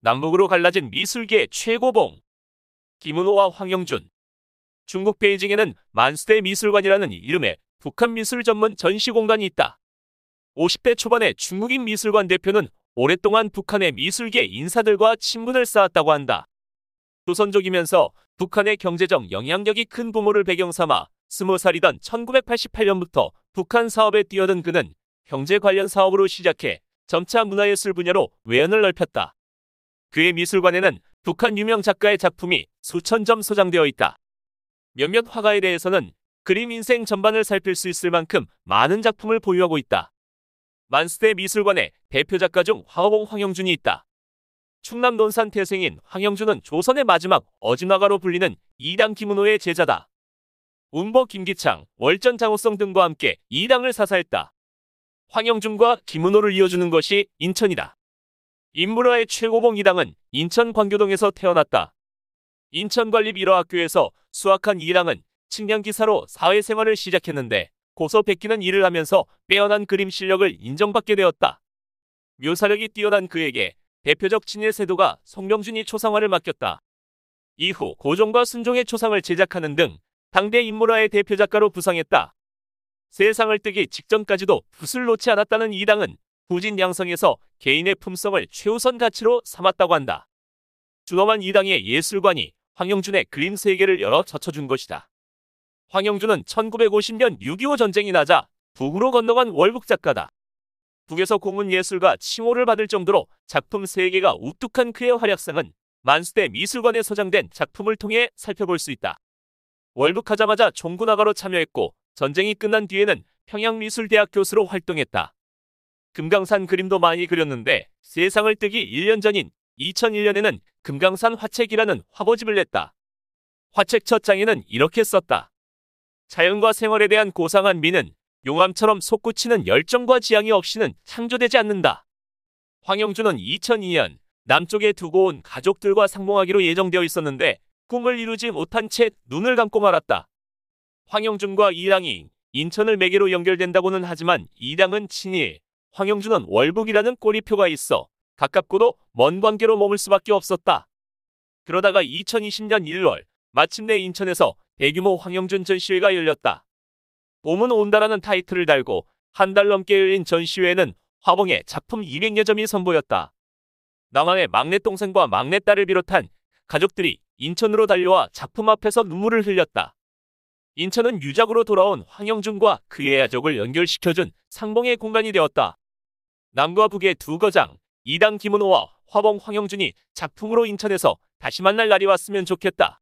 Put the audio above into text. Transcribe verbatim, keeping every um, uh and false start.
남북으로 갈라진 미술계의 최고봉 김은호와 황영준. 중국 베이징에는 만수대 미술관이라는 이름의 북한 미술 전문 전시공간이 있다. 오십 대 초반의 중국인 미술관 대표는 오랫동안 북한의 미술계 인사들과 친분을 쌓았다고 한다. 조선족이면서 북한의 경제적 영향력이 큰 부모를 배경삼아 스무 살이던 천구백팔십팔 년부터 북한 사업에 뛰어든 그는 경제 관련 사업으로 시작해 점차 문화예술 분야로 외연을 넓혔다. 그의 미술관에는 북한 유명 작가의 작품이 수천 점 소장되어 있다. 몇몇 화가에 대해서는 그림 인생 전반을 살필 수 있을 만큼 많은 작품을 보유하고 있다. 만수대 미술관의 대표 작가 중 화봉 황영준이 있다. 충남 논산 태생인 황영준은 조선의 마지막 어진화가로 불리는 이당 김은호의 제자다. 운보 김기창, 월전 장우성 등과 함께 이당을 사사했다. 황영준과 김은호를 이어주는 것이 인천이다. 인문화의 최고봉 이당은 인천 광교동에서 태어났다. 인천관립 일화학교에서 수학한 이당은 측량기사로 사회생활을 시작했는데 고소 베끼는 일을 하면서 빼어난 그림 실력을 인정받게 되었다. 묘사력이 뛰어난 그에게 대표적 친일 세도가 송명준이 초상화를 맡겼다. 이후 고종과 순종의 초상을 제작하는 등 당대 인문화의 대표 작가로 부상했다. 세상을 뜨기 직전까지도 붓을 놓지 않았다는 이당은 부진양성에서 개인의 품성을 최우선 가치로 삼았다고 한다. 준엄한 이당의 예술관이 황영준의 그림 세계를 열어 젖혀준 것이다. 황영준은 천구백오십 년 육이오 전쟁이 나자 북으로 건너간 월북 작가다. 북에서 공훈예술가 칭호를 받을 정도로 작품 세계가 우뚝한 그의 활약상은 만수대 미술관에 소장된 작품을 통해 살펴볼 수 있다. 월북하자마자 종군학아로 참여했고 전쟁이 끝난 뒤에는 평양미술대학 교수로 활동했다. 금강산 그림도 많이 그렸는데 세상을 뜨기 일 년 전인 이천일 년에는 금강산 화책이라는 화보집을 냈다. 화책 첫 장에는 이렇게 썼다. 자연과 생활에 대한 고상한 미는 용암처럼 솟구치는 열정과 지향이 없이는 창조되지 않는다. 황영준은 이천이 년 남쪽에 두고 온 가족들과 상봉하기로 예정되어 있었는데 꿈을 이루지 못한 채 눈을 감고 말았다. 황영준과 이당이 인천을 매개로 연결된다고는 하지만 이당은 친일, 황영준은 월북이라는 꼬리표가 있어 가깝고도 먼 관계로 머물 수밖에 없었다. 그러다가 이천이십 년 일월 마침내 인천에서 대규모 황영준 전시회가 열렸다. 봄은 온다라는 타이틀을 달고 한 달 넘게 열린 전시회에는 화봉의 작품 이백여 점이 선보였다. 남한의 막내동생과 막내딸을 비롯한 가족들이 인천으로 달려와 작품 앞에서 눈물을 흘렸다. 인천은 유작으로 돌아온 황영준과 그의 가족을 연결시켜준 상봉의 공간이 되었다. 남과 북의 두 거장, 이당 김은호와 화봉 황영준이 작품으로 인천에서 다시 만날 날이 왔으면 좋겠다.